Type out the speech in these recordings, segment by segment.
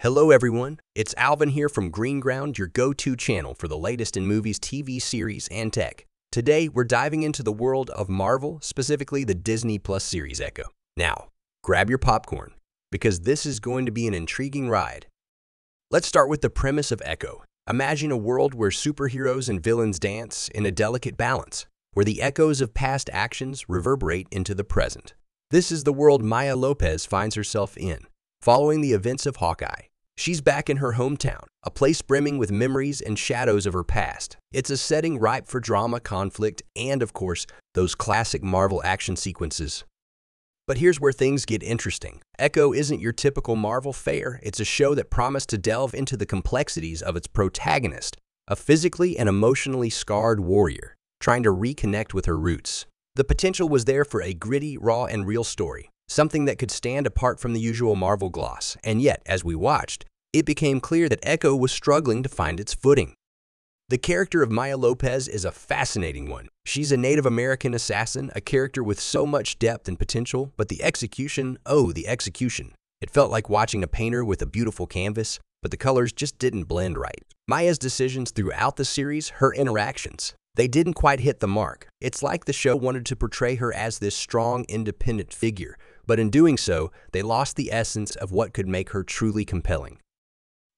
Hello everyone, it's Alvin here from Greenground, your go-to channel for the latest in movies, TV series, and tech. Today, we're diving into the world of Marvel, specifically the Disney Plus series Echo. Now, grab your popcorn, because this is going to be an intriguing ride. Let's start with the premise of Echo. Imagine a world where superheroes and villains dance in a delicate balance, where the echoes of past actions reverberate into the present. This is the world Maya Lopez finds herself in, following the events of Hawkeye. She's back in her hometown, a place brimming with memories and shadows of her past. It's a setting ripe for drama, conflict, and of course, those classic Marvel action sequences. But here's where things get interesting. Echo isn't your typical Marvel fare. It's a show that promised to delve into the complexities of its protagonist, a physically and emotionally scarred warrior, trying to reconnect with her roots. The potential was there for a gritty, raw, and real story, something that could stand apart from the usual Marvel gloss. And yet, as we watched, it became clear that Echo was struggling to find its footing. The character of Maya Lopez is a fascinating one. She's a Native American assassin, a character with so much depth and potential, but the execution, oh, the execution. It felt like watching a painter with a beautiful canvas, but the colors just didn't blend right. Maya's decisions throughout the series, her interactions, they didn't quite hit the mark. It's like the show wanted to portray her as this strong, independent figure, but in doing so, they lost the essence of what could make her truly compelling.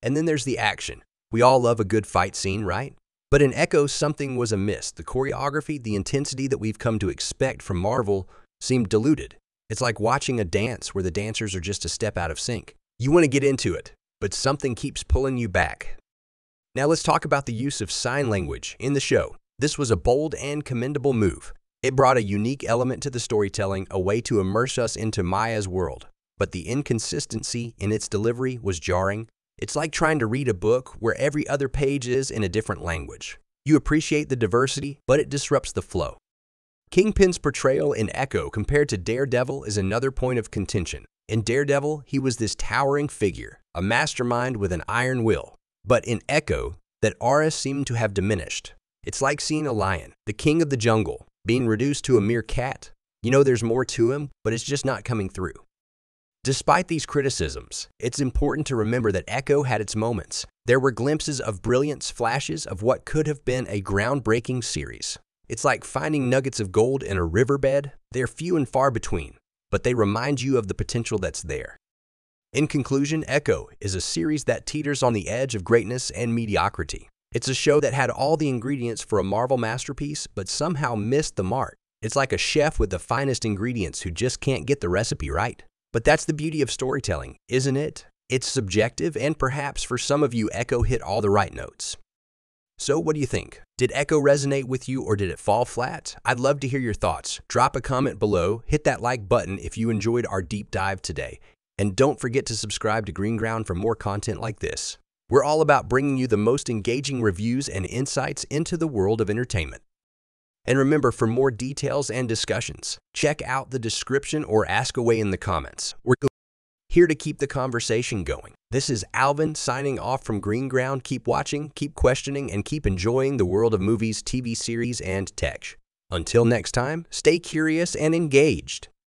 And then there's the action. We all love a good fight scene, right? But in Echo, something was amiss. The choreography, the intensity that we've come to expect from Marvel seemed diluted. It's like watching a dance where the dancers are just a step out of sync. You want to get into it, but something keeps pulling you back. Now let's talk about the use of sign language in the show. This was a bold and commendable move. It brought a unique element to the storytelling, a way to immerse us into Maya's world. But the inconsistency in its delivery was jarring. It's like trying to read a book where every other page is in a different language. You appreciate the diversity, but it disrupts the flow. Kingpin's portrayal in Echo compared to Daredevil is another point of contention. In Daredevil, he was this towering figure, a mastermind with an iron will. But in Echo, that aura seemed to have diminished. It's like seeing a lion, the king of the jungle, being reduced to a mere cat. You know there's more to him, but it's just not coming through. Despite these criticisms, it's important to remember that Echo had its moments. There were glimpses of brilliance, flashes of what could have been a groundbreaking series. It's like finding nuggets of gold in a riverbed. They're few and far between, but they remind you of the potential that's there. In conclusion, Echo is a series that teeters on the edge of greatness and mediocrity. It's a show that had all the ingredients for a Marvel masterpiece, but somehow missed the mark. It's like a chef with the finest ingredients who just can't get the recipe right. But that's the beauty of storytelling, isn't it? It's subjective, and perhaps for some of you, Echo hit all the right notes. So what do you think? Did Echo resonate with you, or did it fall flat? I'd love to hear your thoughts. Drop a comment below, hit that like button if you enjoyed our deep dive today, and don't forget to subscribe to Greenground for more content like this. We're all about bringing you the most engaging reviews and insights into the world of entertainment. And remember, for more details and discussions, check out the description or ask away in the comments. We're here to keep the conversation going. This is Alvin signing off from Greenground. Keep watching, keep questioning, and keep enjoying the world of movies, TV series, and tech. Until next time, stay curious and engaged.